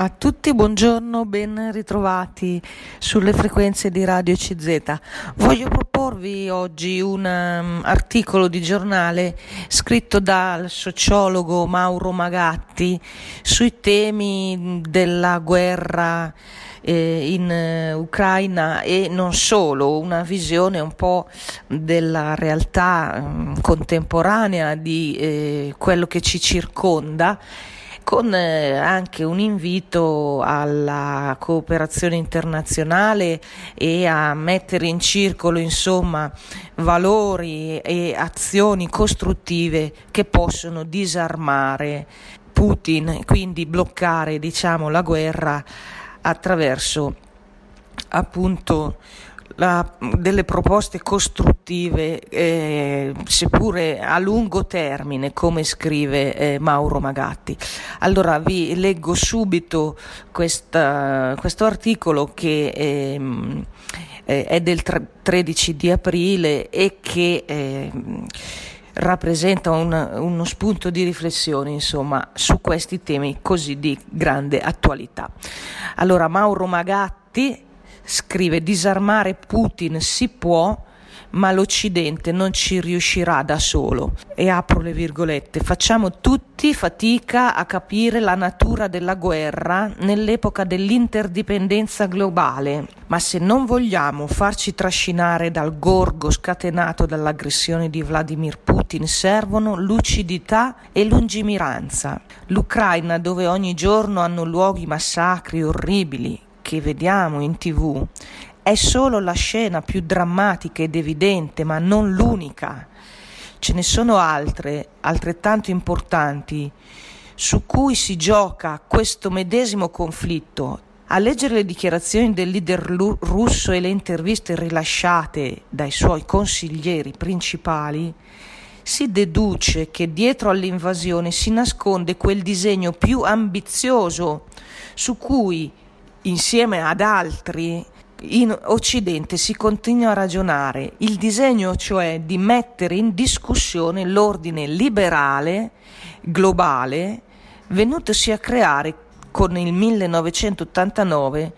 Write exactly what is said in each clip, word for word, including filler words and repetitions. A tutti buongiorno, ben ritrovati sulle frequenze di Radio C Z. Voglio proporvi oggi un um, articolo di giornale scritto dal sociologo Mauro Magatti sui temi della guerra eh, in eh, Ucraina e non solo, una visione un po' della realtà mh, contemporanea di eh, quello che ci circonda, con anche un invito alla cooperazione internazionale e a mettere in circolo, insomma, valori e azioni costruttive che possono disarmare Putin, quindi bloccare, diciamo, la guerra attraverso appunto La, delle proposte costruttive, eh, seppure a lungo termine, come scrive eh, Mauro Magatti. Allora vi leggo subito questa, questo articolo che eh, è del tredici di aprile e che eh, rappresenta un, uno spunto di riflessione, insomma, su questi temi così di grande attualità. Allora Mauro Magatti scrive: disarmare Putin si può, ma l'Occidente non ci riuscirà da solo. E apro le virgolette: facciamo tutti fatica a capire la natura della guerra nell'epoca dell'interdipendenza globale, ma se non vogliamo farci trascinare dal gorgo scatenato dall'aggressione di Vladimir Putin, servono lucidità e lungimiranza. L'Ucraina, dove ogni giorno hanno luoghi massacri orribili, che vediamo in tivù, è solo la scena più drammatica ed evidente, ma non l'unica. Ce ne sono altre, altrettanto importanti, su cui si gioca questo medesimo conflitto. A leggere le dichiarazioni del leader lu- russo e le interviste rilasciate dai suoi consiglieri principali, si deduce che dietro all'invasione si nasconde quel disegno più ambizioso su cui, insieme ad altri, in Occidente si continua a ragionare, il disegno cioè di mettere in discussione l'ordine liberale globale venutosi a creare con il millenovecentottantanove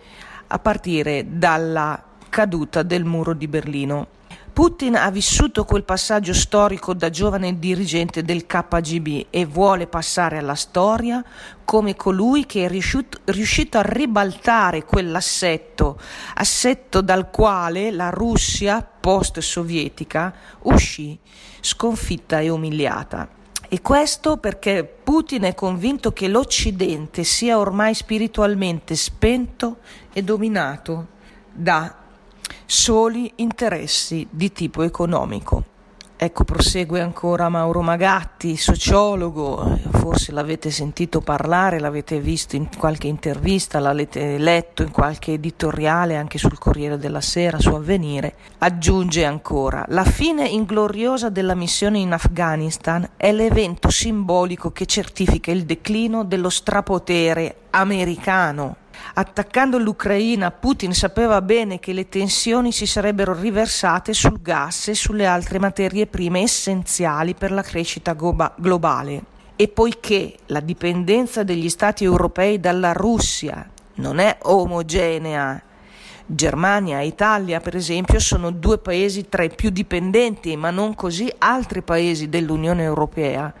a partire dalla caduta del muro di Berlino. Putin ha vissuto quel passaggio storico da giovane dirigente del K G B e vuole passare alla storia come colui che è riuscito a ribaltare quell'assetto, assetto dal quale la Russia post-sovietica uscì sconfitta e umiliata. E questo perché Putin è convinto che l'Occidente sia ormai spiritualmente spento e dominato da soli interessi di tipo economico. Ecco, prosegue ancora Mauro Magatti, sociologo, forse l'avete sentito parlare, l'avete visto in qualche intervista, l'avete letto in qualche editoriale anche sul Corriere della Sera, su Avvenire. Aggiunge ancora: la fine ingloriosa della missione in Afghanistan è l'evento simbolico che certifica il declino dello strapotere americano. Attaccando l'Ucraina, Putin sapeva bene che le tensioni si sarebbero riversate sul gas e sulle altre materie prime essenziali per la crescita goba- globale. E poiché la dipendenza degli Stati europei dalla Russia non è omogenea, Germania e Italia, per esempio, sono due paesi tra i più dipendenti, ma non così altri paesi dell'Unione Europea,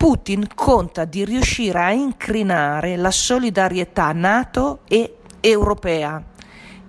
Putin conta di riuscire a incrinare la solidarietà NATO e europea,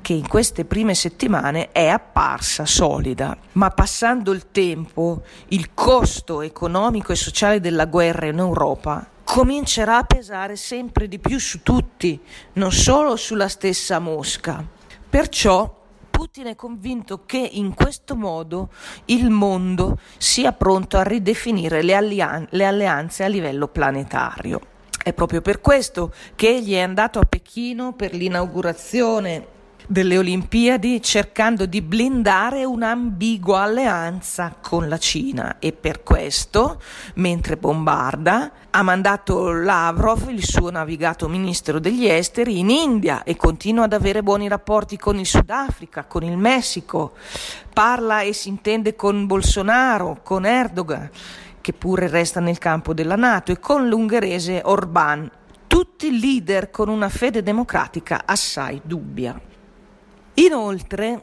che in queste prime settimane è apparsa solida. Ma passando il tempo, il costo economico e sociale della guerra in Europa comincerà a pesare sempre di più su tutti, non solo sulla stessa Mosca. Perciò Putin è convinto che in questo modo il mondo sia pronto a ridefinire le, allian- le alleanze a livello planetario. È proprio per questo che egli è andato a Pechino per l'inaugurazione delle Olimpiadi, cercando di blindare un'ambigua alleanza con la Cina, e per questo, mentre bombarda, ha mandato Lavrov, il suo navigato ministro degli esteri, in India e continua ad avere buoni rapporti con il Sudafrica, con il Messico, parla e si intende con Bolsonaro, con Erdogan, che pure resta nel campo della NATO, e con l'ungherese Orbán, tutti leader con una fede democratica assai dubbia. Inoltre,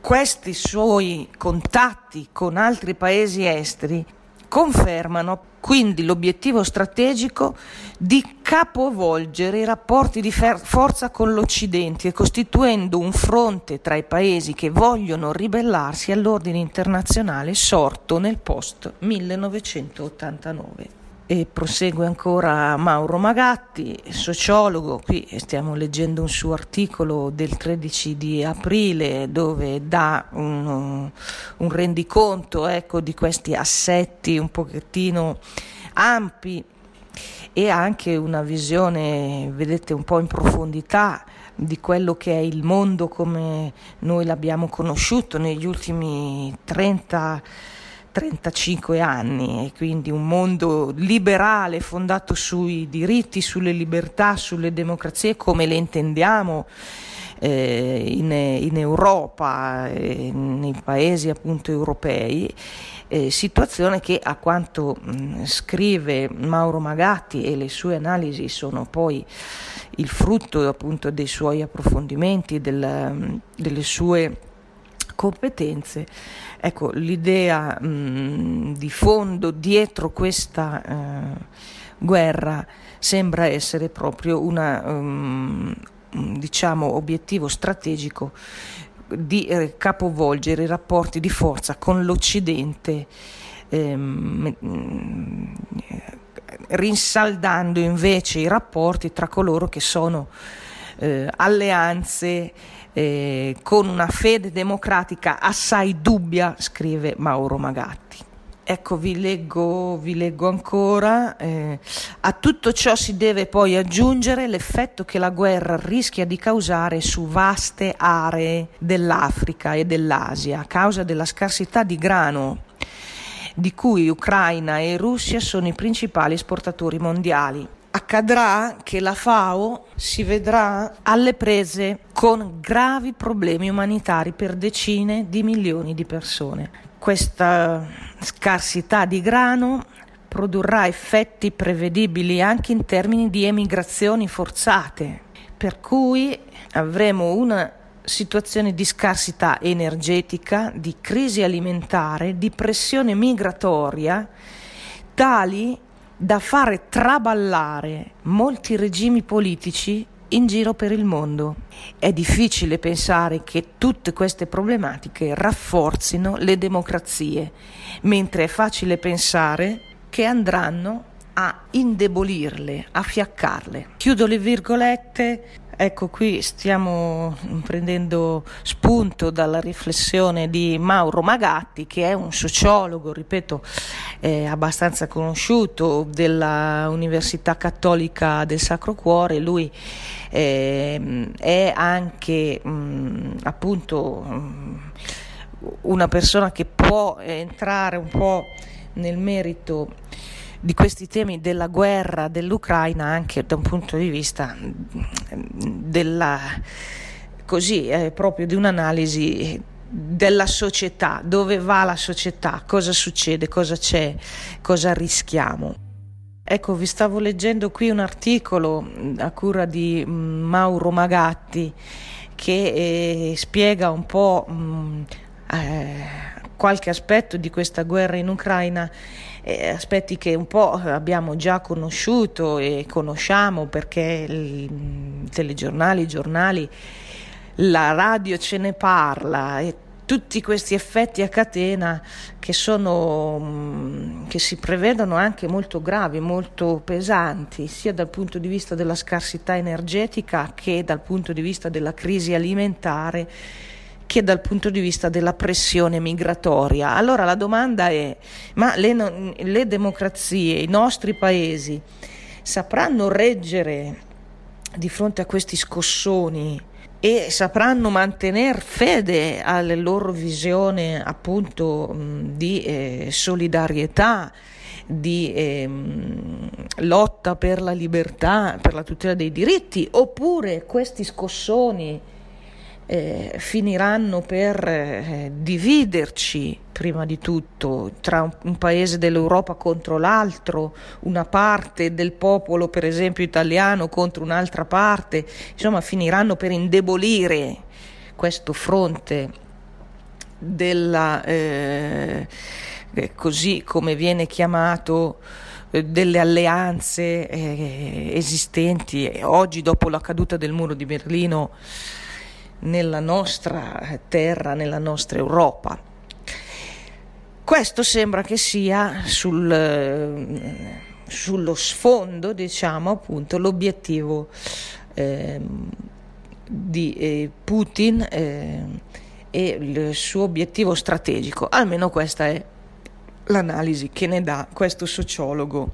questi suoi contatti con altri paesi esteri confermano quindi l'obiettivo strategico di capovolgere i rapporti di fer- forza con l'Occidente, costituendo un fronte tra i paesi che vogliono ribellarsi all'ordine internazionale sorto nel post millenovecentottantanove. E prosegue ancora Mauro Magatti, sociologo. Qui stiamo leggendo un suo articolo del tredici di aprile dove dà un, un rendiconto ecco, di questi assetti un pochettino ampi e anche una visione, vedete, un po' in profondità di quello che è il mondo come noi l'abbiamo conosciuto negli ultimi trenta trentacinque anni, e quindi un mondo liberale fondato sui diritti, sulle libertà, sulle democrazie come le intendiamo eh, in, in Europa, eh, nei paesi appunto europei, eh, situazione che a quanto mh, scrive Mauro Magatti e le sue analisi sono poi il frutto appunto dei suoi approfondimenti, del, delle sue competenze. Ecco, l'idea mh, di fondo dietro questa eh, guerra sembra essere proprio una um, diciamo obiettivo strategico di eh, capovolgere i rapporti di forza con l'Occidente, ehm, rinsaldando invece i rapporti tra coloro che sono eh, alleanze Eh, con una fede democratica assai dubbia, scrive Mauro Magatti. Ecco, vi leggo, vi leggo ancora. Eh, a tutto ciò si deve poi aggiungere l'effetto che la guerra rischia di causare su vaste aree dell'Africa e dell'Asia a causa della scarsità di grano, di cui Ucraina e Russia sono i principali esportatori mondiali. Accadrà che la FAO si vedrà alle prese con gravi problemi umanitari per decine di milioni di persone. Questa scarsità di grano produrrà effetti prevedibili anche in termini di emigrazioni forzate, per cui avremo una situazione di scarsità energetica, di crisi alimentare, di pressione migratoria, tali da fare traballare molti regimi politici in giro per il mondo. È difficile pensare che tutte queste problematiche rafforzino le democrazie, mentre è facile pensare che andranno a indebolirle, a fiaccarle. Chiudo le virgolette. Ecco, qui stiamo prendendo spunto dalla riflessione di Mauro Magatti, che è un sociologo, ripeto, eh, abbastanza conosciuto della Università Cattolica del Sacro Cuore. Lui eh, è anche mh, appunto mh, una persona che può entrare un po' nel merito di questi temi della guerra dell'Ucraina anche da un punto di vista della così eh, proprio di un'analisi della società, dove va la società, cosa succede, cosa c'è, cosa rischiamo. Ecco, vi stavo leggendo qui un articolo a cura di Mauro Magatti che eh, spiega un po' mh, eh, qualche aspetto di questa guerra in Ucraina, eh, aspetti che un po' abbiamo già conosciuto e conosciamo perché i telegiornali, i giornali, la radio ce ne parla, e tutti questi effetti a catena che sono, che si prevedono anche molto gravi, molto pesanti, sia dal punto di vista della scarsità energetica che dal punto di vista della crisi alimentare, che dal punto di vista della pressione migratoria. Allora la domanda è: ma le, no, le democrazie, i nostri paesi sapranno reggere di fronte a questi scossoni e sapranno mantenere fede alla loro visione appunto di eh, solidarietà, di eh, lotta per la libertà, per la tutela dei diritti, oppure questi scossoni eh, finiranno per eh, dividerci prima di tutto tra un, un paese dell'Europa contro l'altro, una parte del popolo per esempio italiano contro un'altra parte, insomma finiranno per indebolire questo fronte della, eh, così come viene chiamato, delle alleanze eh, esistenti e oggi dopo la caduta del muro di Berlino nella nostra terra, nella nostra Europa. Questo sembra che sia sul, eh, sullo sfondo, diciamo appunto, l'obiettivo eh, di eh, Putin eh, e il suo obiettivo strategico, almeno questa è l'analisi che ne dà questo sociologo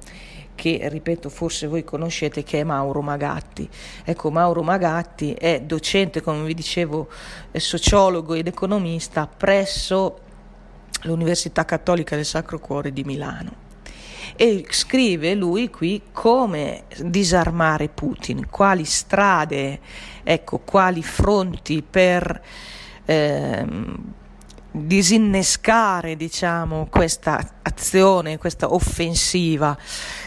che, ripeto, forse voi conoscete, che è Mauro Magatti. Ecco, Mauro Magatti è docente, come vi dicevo, è sociologo ed economista presso l'Università Cattolica del Sacro Cuore di Milano e scrive lui qui come disarmare Putin, quali strade, ecco, quali fronti per ehm, disinnescare, diciamo, questa azione, questa offensiva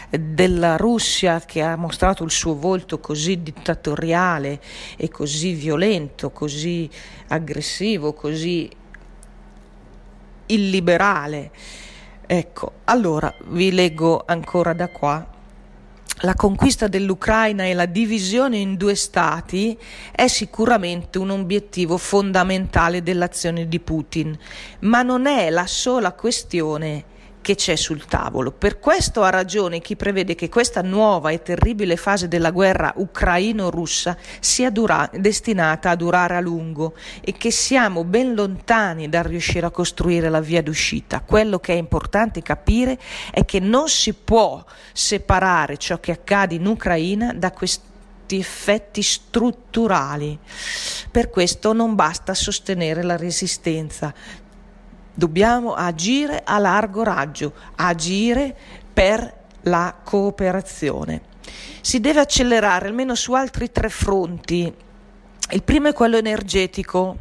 della Russia che ha mostrato il suo volto così dittatoriale e così violento, così aggressivo, così illiberale. Ecco, allora vi leggo ancora da qua. La conquista dell'Ucraina e la divisione in due stati è sicuramente un obiettivo fondamentale dell'azione di Putin, ma non è la sola questione che c'è sul tavolo. Per questo ha ragione chi prevede che questa nuova e terribile fase della guerra ucraino-russa sia dura- destinata a durare a lungo e che siamo ben lontani dal riuscire a costruire la via d'uscita. Quello che è importante capire è che non si può separare ciò che accade in Ucraina da questi effetti strutturali. Per questo non basta sostenere la resistenza. Dobbiamo agire a largo raggio, agire per la cooperazione. Si deve accelerare almeno su altri tre fronti. Il primo è quello energetico.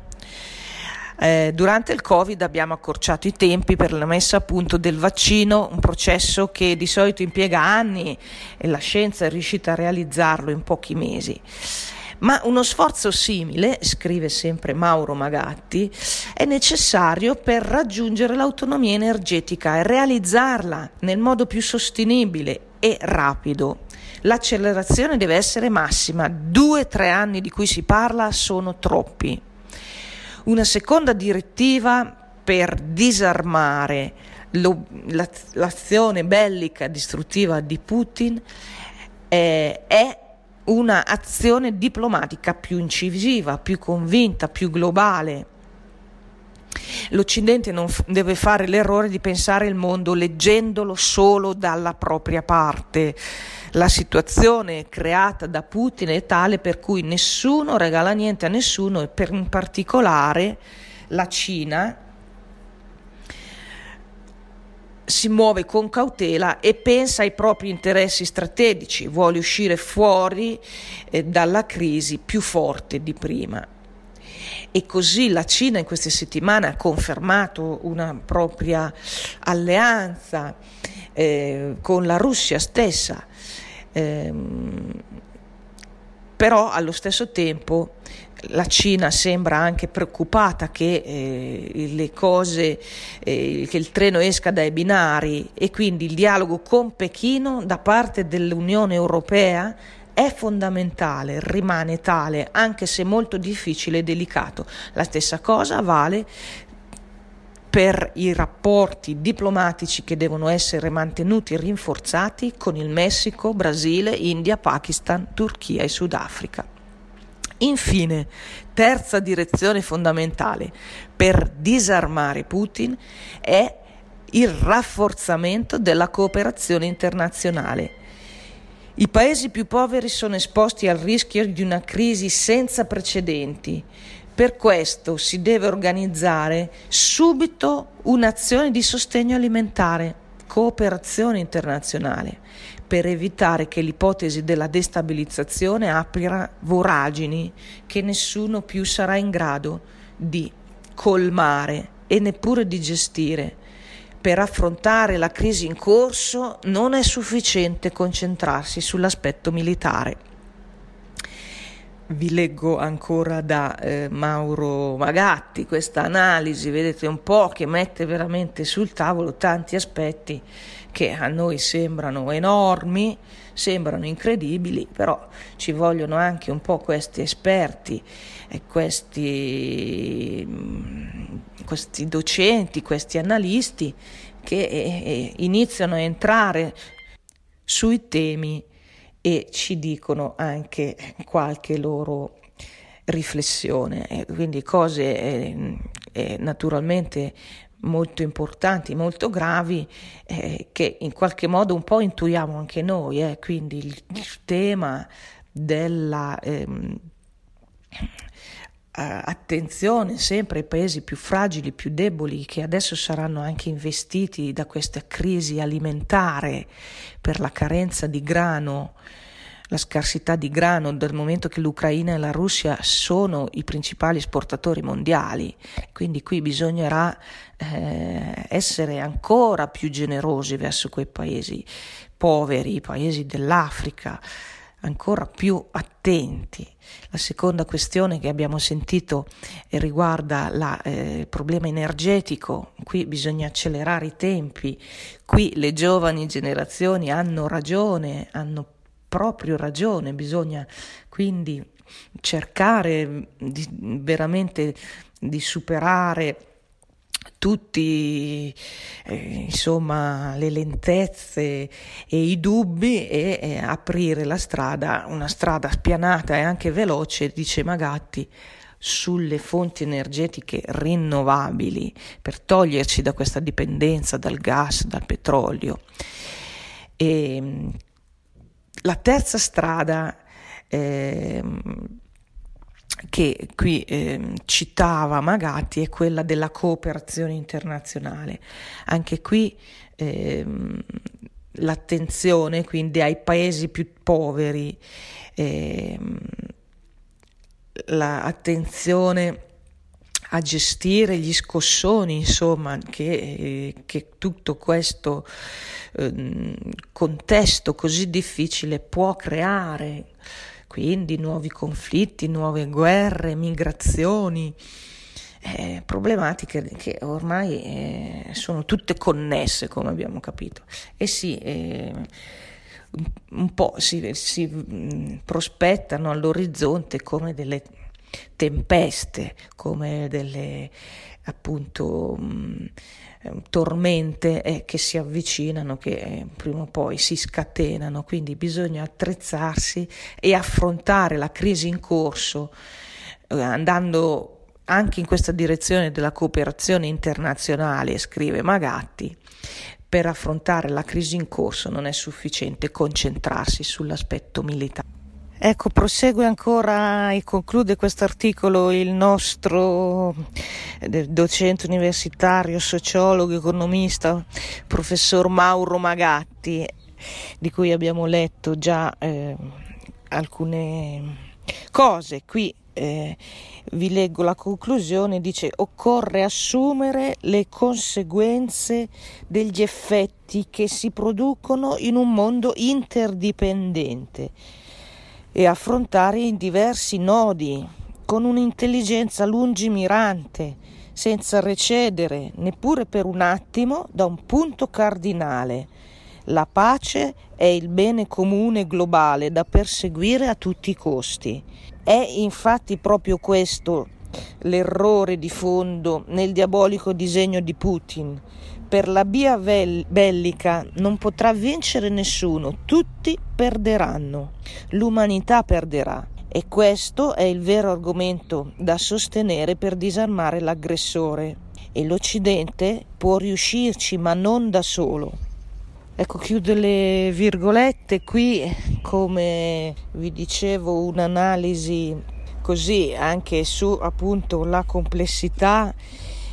Eh, durante il Covid abbiamo accorciato i tempi per la messa a punto del vaccino, un processo che di solito impiega anni e la scienza è riuscita a realizzarlo in pochi mesi. Ma uno sforzo simile, scrive sempre Mauro Magatti, è necessario per raggiungere l'autonomia energetica e realizzarla nel modo più sostenibile e rapido. L'accelerazione deve essere massima, due o tre anni di cui si parla sono troppi. Una seconda direttiva per disarmare l'azione bellica distruttiva di Putin è, è una azione diplomatica più incisiva, più convinta, più globale. L'Occidente non f- deve fare l'errore di pensare il mondo leggendolo solo dalla propria parte. La situazione creata da Putin è tale per cui nessuno regala niente a nessuno e per in particolare la Cina si muove con cautela e pensa ai propri interessi strategici, vuole uscire fuori eh, dalla crisi più forte di prima. E così la Cina in queste settimane ha confermato una propria alleanza eh, con la Russia stessa, ehm, però allo stesso tempo la Cina sembra anche preoccupata che eh, le cose, eh, che il treno esca dai binari, e quindi il dialogo con Pechino da parte dell'Unione Europea è fondamentale, rimane tale, anche se molto difficile e delicato. La stessa cosa vale per i rapporti diplomatici che devono essere mantenuti e rinforzati con il Messico, Brasile, India, Pakistan, Turchia e Sudafrica. Infine, terza direzione fondamentale per disarmare Putin è il rafforzamento della cooperazione internazionale. I paesi più poveri sono esposti al rischio di una crisi senza precedenti. Per questo si deve organizzare subito un'azione di sostegno alimentare, cooperazione internazionale. per evitare che l'ipotesi della destabilizzazione apra voragini che nessuno più sarà in grado di colmare e neppure di gestire. Per affrontare la crisi in corso non è sufficiente concentrarsi sull'aspetto militare. Vi leggo ancora da eh, Mauro Magatti questa analisi, vedete un po', che mette veramente sul tavolo tanti aspetti che a noi sembrano enormi, sembrano incredibili, però ci vogliono anche un po' questi esperti, eh, questi, questi docenti, questi analisti che eh, iniziano a entrare sui temi e ci dicono anche qualche loro riflessione, e quindi cose eh, eh, naturalmente molto importanti, molto gravi, eh, che in qualche modo un po' intuiamo anche noi, eh. Quindi il tema della ehm, attenzione sempre ai paesi più fragili, più deboli, che adesso saranno anche investiti da questa crisi alimentare per la carenza di grano, la scarsità di grano, dal momento che l'Ucraina e la Russia sono i principali esportatori mondiali. Quindi qui bisognerà eh, essere ancora più generosi verso quei paesi poveri, i paesi dell'Africa, ancora più attenti. La seconda questione che abbiamo sentito riguarda la, eh, il problema energetico. Qui bisogna accelerare i tempi, qui le giovani generazioni hanno ragione, hanno proprio ragione, bisogna quindi cercare di, veramente di superare tutti eh, insomma le lentezze e i dubbi e eh, aprire la strada, una strada spianata e anche veloce, dice Magatti, sulle fonti energetiche rinnovabili per toglierci da questa dipendenza dal gas, dal petrolio. E la terza strada eh, che qui eh, citava Magatti è quella della cooperazione internazionale. Anche qui eh, l'attenzione quindi ai paesi più poveri, eh, l'attenzione a gestire gli scossoni, insomma, che, che tutto questo eh, contesto così difficile può creare. Quindi nuovi conflitti, nuove guerre, migrazioni, eh, problematiche che ormai eh, sono tutte connesse, come abbiamo capito. E sì, eh, un po' si, si prospettano all'orizzonte come delle tempeste, come delle appunto mh, tormente eh, che si avvicinano, che eh, prima o poi si scatenano. Quindi bisogna attrezzarsi e affrontare la crisi in corso eh, andando anche in questa direzione della cooperazione internazionale, scrive Magatti. Per affrontare la crisi in corso non è sufficiente concentrarsi sull'aspetto militare. Ecco, prosegue ancora e conclude questo articolo il nostro docente universitario, sociologo, economista, professor Mauro Magatti, di cui abbiamo letto già eh, alcune cose. Qui eh, vi leggo la conclusione, dice: occorre assumere le conseguenze degli effetti che si producono in un mondo interdipendente e affrontare i diversi nodi con un'intelligenza lungimirante, senza recedere neppure per un attimo da un punto cardinale. La pace è il bene comune globale da perseguire a tutti i costi. È infatti proprio questo l'errore di fondo nel diabolico disegno di Putin. Per la via bellica non potrà vincere nessuno, tutti perderanno, l'umanità perderà. E questo è il vero argomento da sostenere per disarmare l'aggressore. E l'Occidente può riuscirci, ma non da solo. Ecco, chiudo le virgolette qui, come vi dicevo, un'analisi così anche su appunto la complessità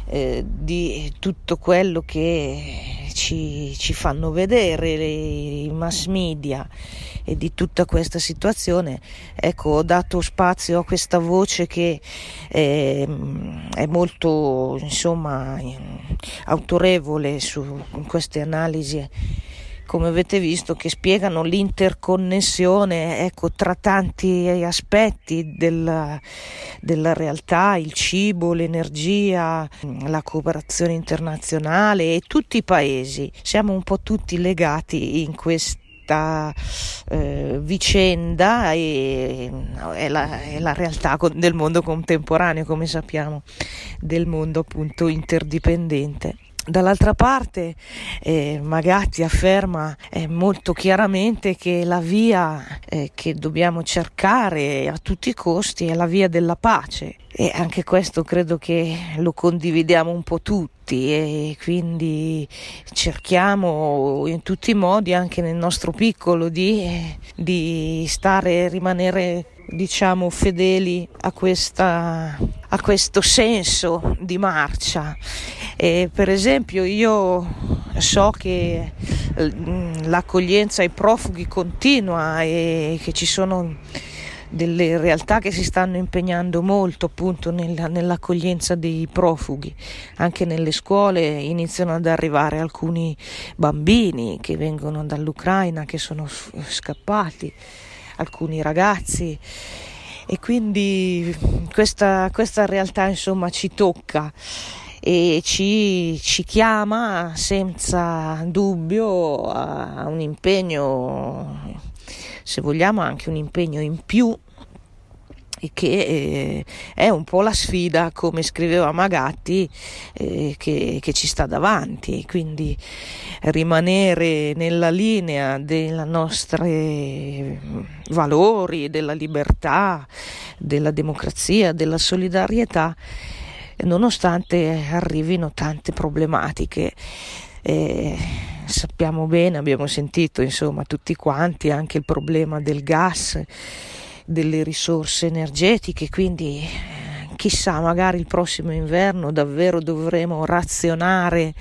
Eh, di tutto quello che ci, ci fanno vedere le, i mass media e di tutta questa situazione. Ecco, ho dato spazio a questa voce che eh, è molto, insomma, autorevole su queste analisi, come avete visto, che spiegano l'interconnessione, ecco, tra tanti aspetti della, della realtà, il cibo, l'energia, la cooperazione internazionale e tutti i paesi. Siamo un po' tutti legati in questa eh, vicenda e no, è, la, è la realtà del mondo contemporaneo, come sappiamo, del mondo appunto interdipendente. Dall'altra parte eh, Magatti afferma eh, molto chiaramente che la via eh, che dobbiamo cercare a tutti i costi è la via della pace, e anche questo credo che lo condividiamo un po' tutti, e quindi cerchiamo in tutti i modi, anche nel nostro piccolo, di, di stare, rimanere, diciamo, fedeli a questa, a questo senso di marcia. E per esempio io so che l'accoglienza ai profughi continua e che ci sono delle realtà che si stanno impegnando molto appunto nella, nell'accoglienza dei profughi. Anche nelle scuole iniziano ad arrivare alcuni bambini che vengono dall'Ucraina, che sono scappati, alcuni ragazzi, e quindi questa, questa realtà, insomma, ci tocca e ci, ci chiama senza dubbio a un impegno, se vogliamo anche un impegno in più, che è un po' la sfida, come scriveva Magatti, eh, che, che ci sta davanti. Quindi rimanere nella linea dei nostri valori, della libertà, della democrazia, della solidarietà, nonostante arrivino tante problematiche. Eh, sappiamo bene, abbiamo sentito, insomma, tutti quanti, anche il problema del gas, delle risorse energetiche, quindi chissà, magari il prossimo inverno davvero dovremo razionare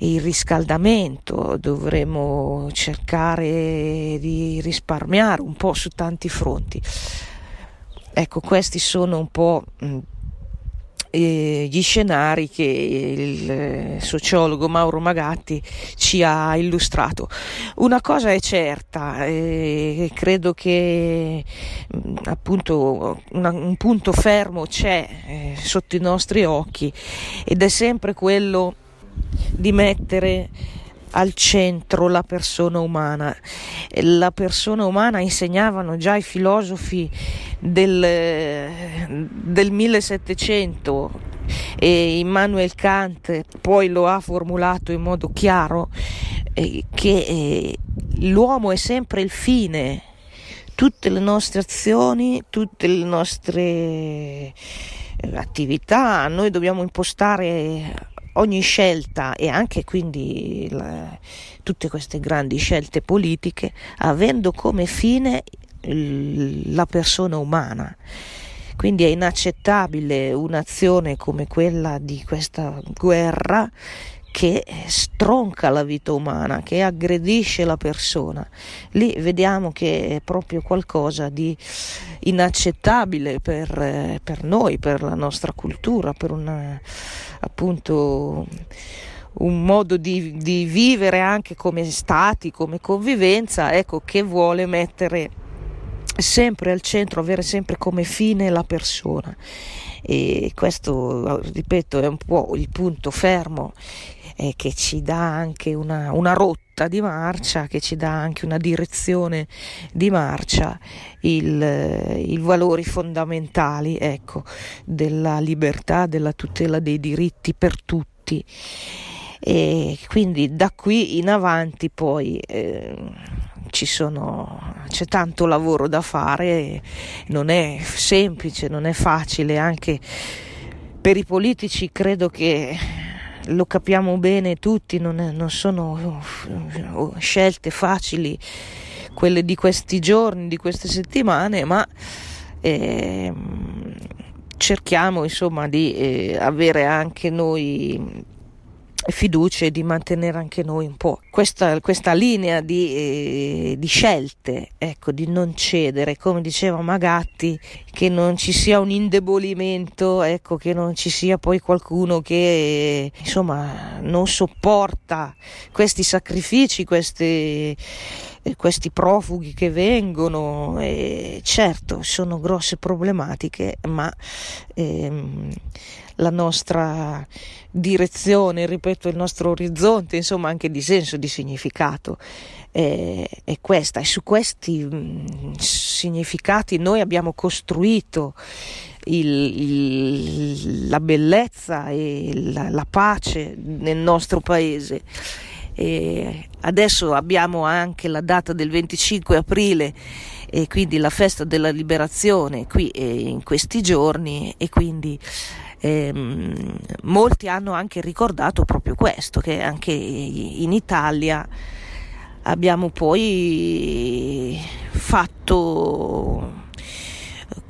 il riscaldamento, dovremo cercare di risparmiare un po' su tanti fronti. Ecco, questi sono un po' gli scenari che il sociologo Mauro Magatti ci ha illustrato. Una cosa è certa, eh, credo che appunto una, un punto fermo c'è eh, sotto i nostri occhi, ed è sempre quello di mettere al centro la persona umana. La persona umana insegnavano già i filosofi del, del millesettecento, e Immanuel Kant poi lo ha formulato in modo chiaro, eh, che eh, l'uomo è sempre il fine. Tutte le nostre azioni, tutte le nostre attività, noi dobbiamo impostare ogni scelta, e anche quindi la, tutte queste grandi scelte politiche, avendo come fine l, la persona umana. Quindi è inaccettabile un'azione come quella di questa guerra, che stronca la vita umana, che aggredisce la persona. Lì vediamo che è proprio qualcosa di inaccettabile per, per noi, per la nostra cultura, per una, appunto un modo di, di vivere anche come stati, come convivenza, ecco, che vuole mettere sempre al centro, avere sempre come fine la persona. E questo, ripeto, è un po' il punto fermo eh, che ci dà anche una, una rotta di marcia, che ci dà anche una direzione di marcia, i valori fondamentali, ecco, della libertà, della tutela dei diritti per tutti. E quindi da qui in avanti poi eh, ci sono, c'è tanto lavoro da fare, non è semplice, non è facile, anche per i politici credo che lo capiamo bene tutti, non, è, non sono scelte facili quelle di questi giorni, di queste settimane, ma eh, cerchiamo, insomma, di eh, avere anche noi fiducia e di mantenere anche noi un po' questa, questa linea di, eh, di scelte, ecco, di non cedere, come diceva Magatti, che non ci sia un indebolimento, ecco, che non ci sia poi qualcuno che eh, insomma non sopporta questi sacrifici, questi, eh, questi profughi che vengono. Eh, certo, sono grosse problematiche, ma ehm, la nostra direzione, ripeto, il nostro orizzonte, insomma anche di senso, di significato, eh, è questa, e su questi mh, significati noi abbiamo costruito il, il, la bellezza e la, la pace nel nostro paese. E adesso abbiamo anche la data del venticinque aprile e quindi la festa della liberazione qui in questi giorni, e quindi ehm, molti hanno anche ricordato proprio questo, che anche in Italia abbiamo poi fatto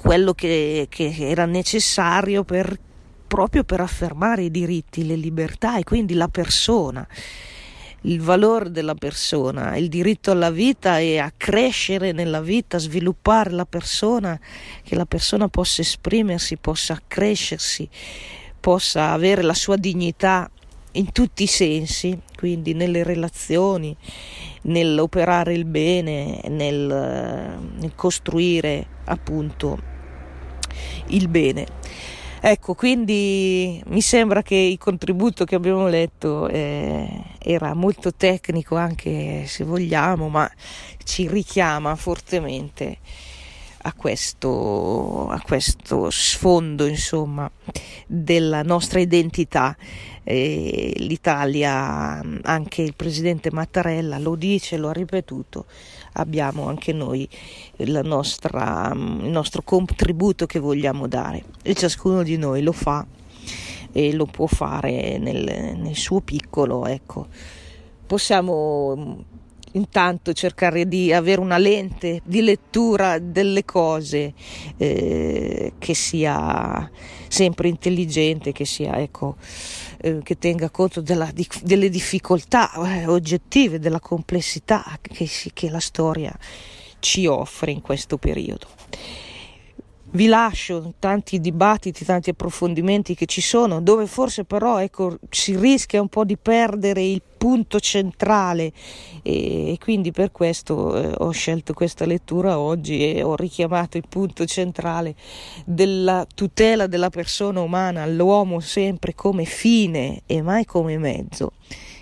quello che, che era necessario per, proprio per affermare i diritti, le libertà e quindi la persona, il valore della persona, il diritto alla vita e a crescere nella vita, sviluppare la persona, che la persona possa esprimersi, possa crescersi, possa avere la sua dignità in tutti i sensi, quindi nelle relazioni, nell'operare il bene, nel, nel costruire appunto il bene. Ecco, quindi mi sembra che il contributo che abbiamo letto eh, era molto tecnico, anche se vogliamo, ma ci richiama fortemente a questo, a questo sfondo, insomma, della nostra identità. Eh, L'Italia, anche il presidente Mattarella lo dice, lo ha ripetuto, abbiamo anche noi la nostra, il nostro contributo che vogliamo dare, e ciascuno di noi lo fa e lo può fare nel, nel suo piccolo, ecco. Possiamo intanto cercare di avere una lente di lettura delle cose eh, che sia sempre intelligente, che sia, ecco, eh, che tenga conto della, di, delle difficoltà eh, oggettive, della complessità che, che la storia ci offre in questo periodo. Vi lascio tanti dibattiti, tanti approfondimenti che ci sono, dove forse però, ecco, si rischia un po' di perdere il punto centrale, e, e quindi per questo eh, ho scelto questa lettura oggi e ho richiamato il punto centrale della tutela della persona umana, l'uomo sempre come fine e mai come mezzo,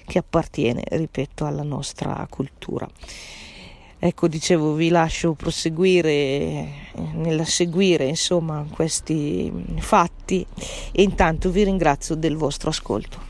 che appartiene, ripeto, alla nostra cultura. Ecco, dicevo, vi lascio proseguire nel seguire, insomma, questi fatti, e intanto vi ringrazio del vostro ascolto.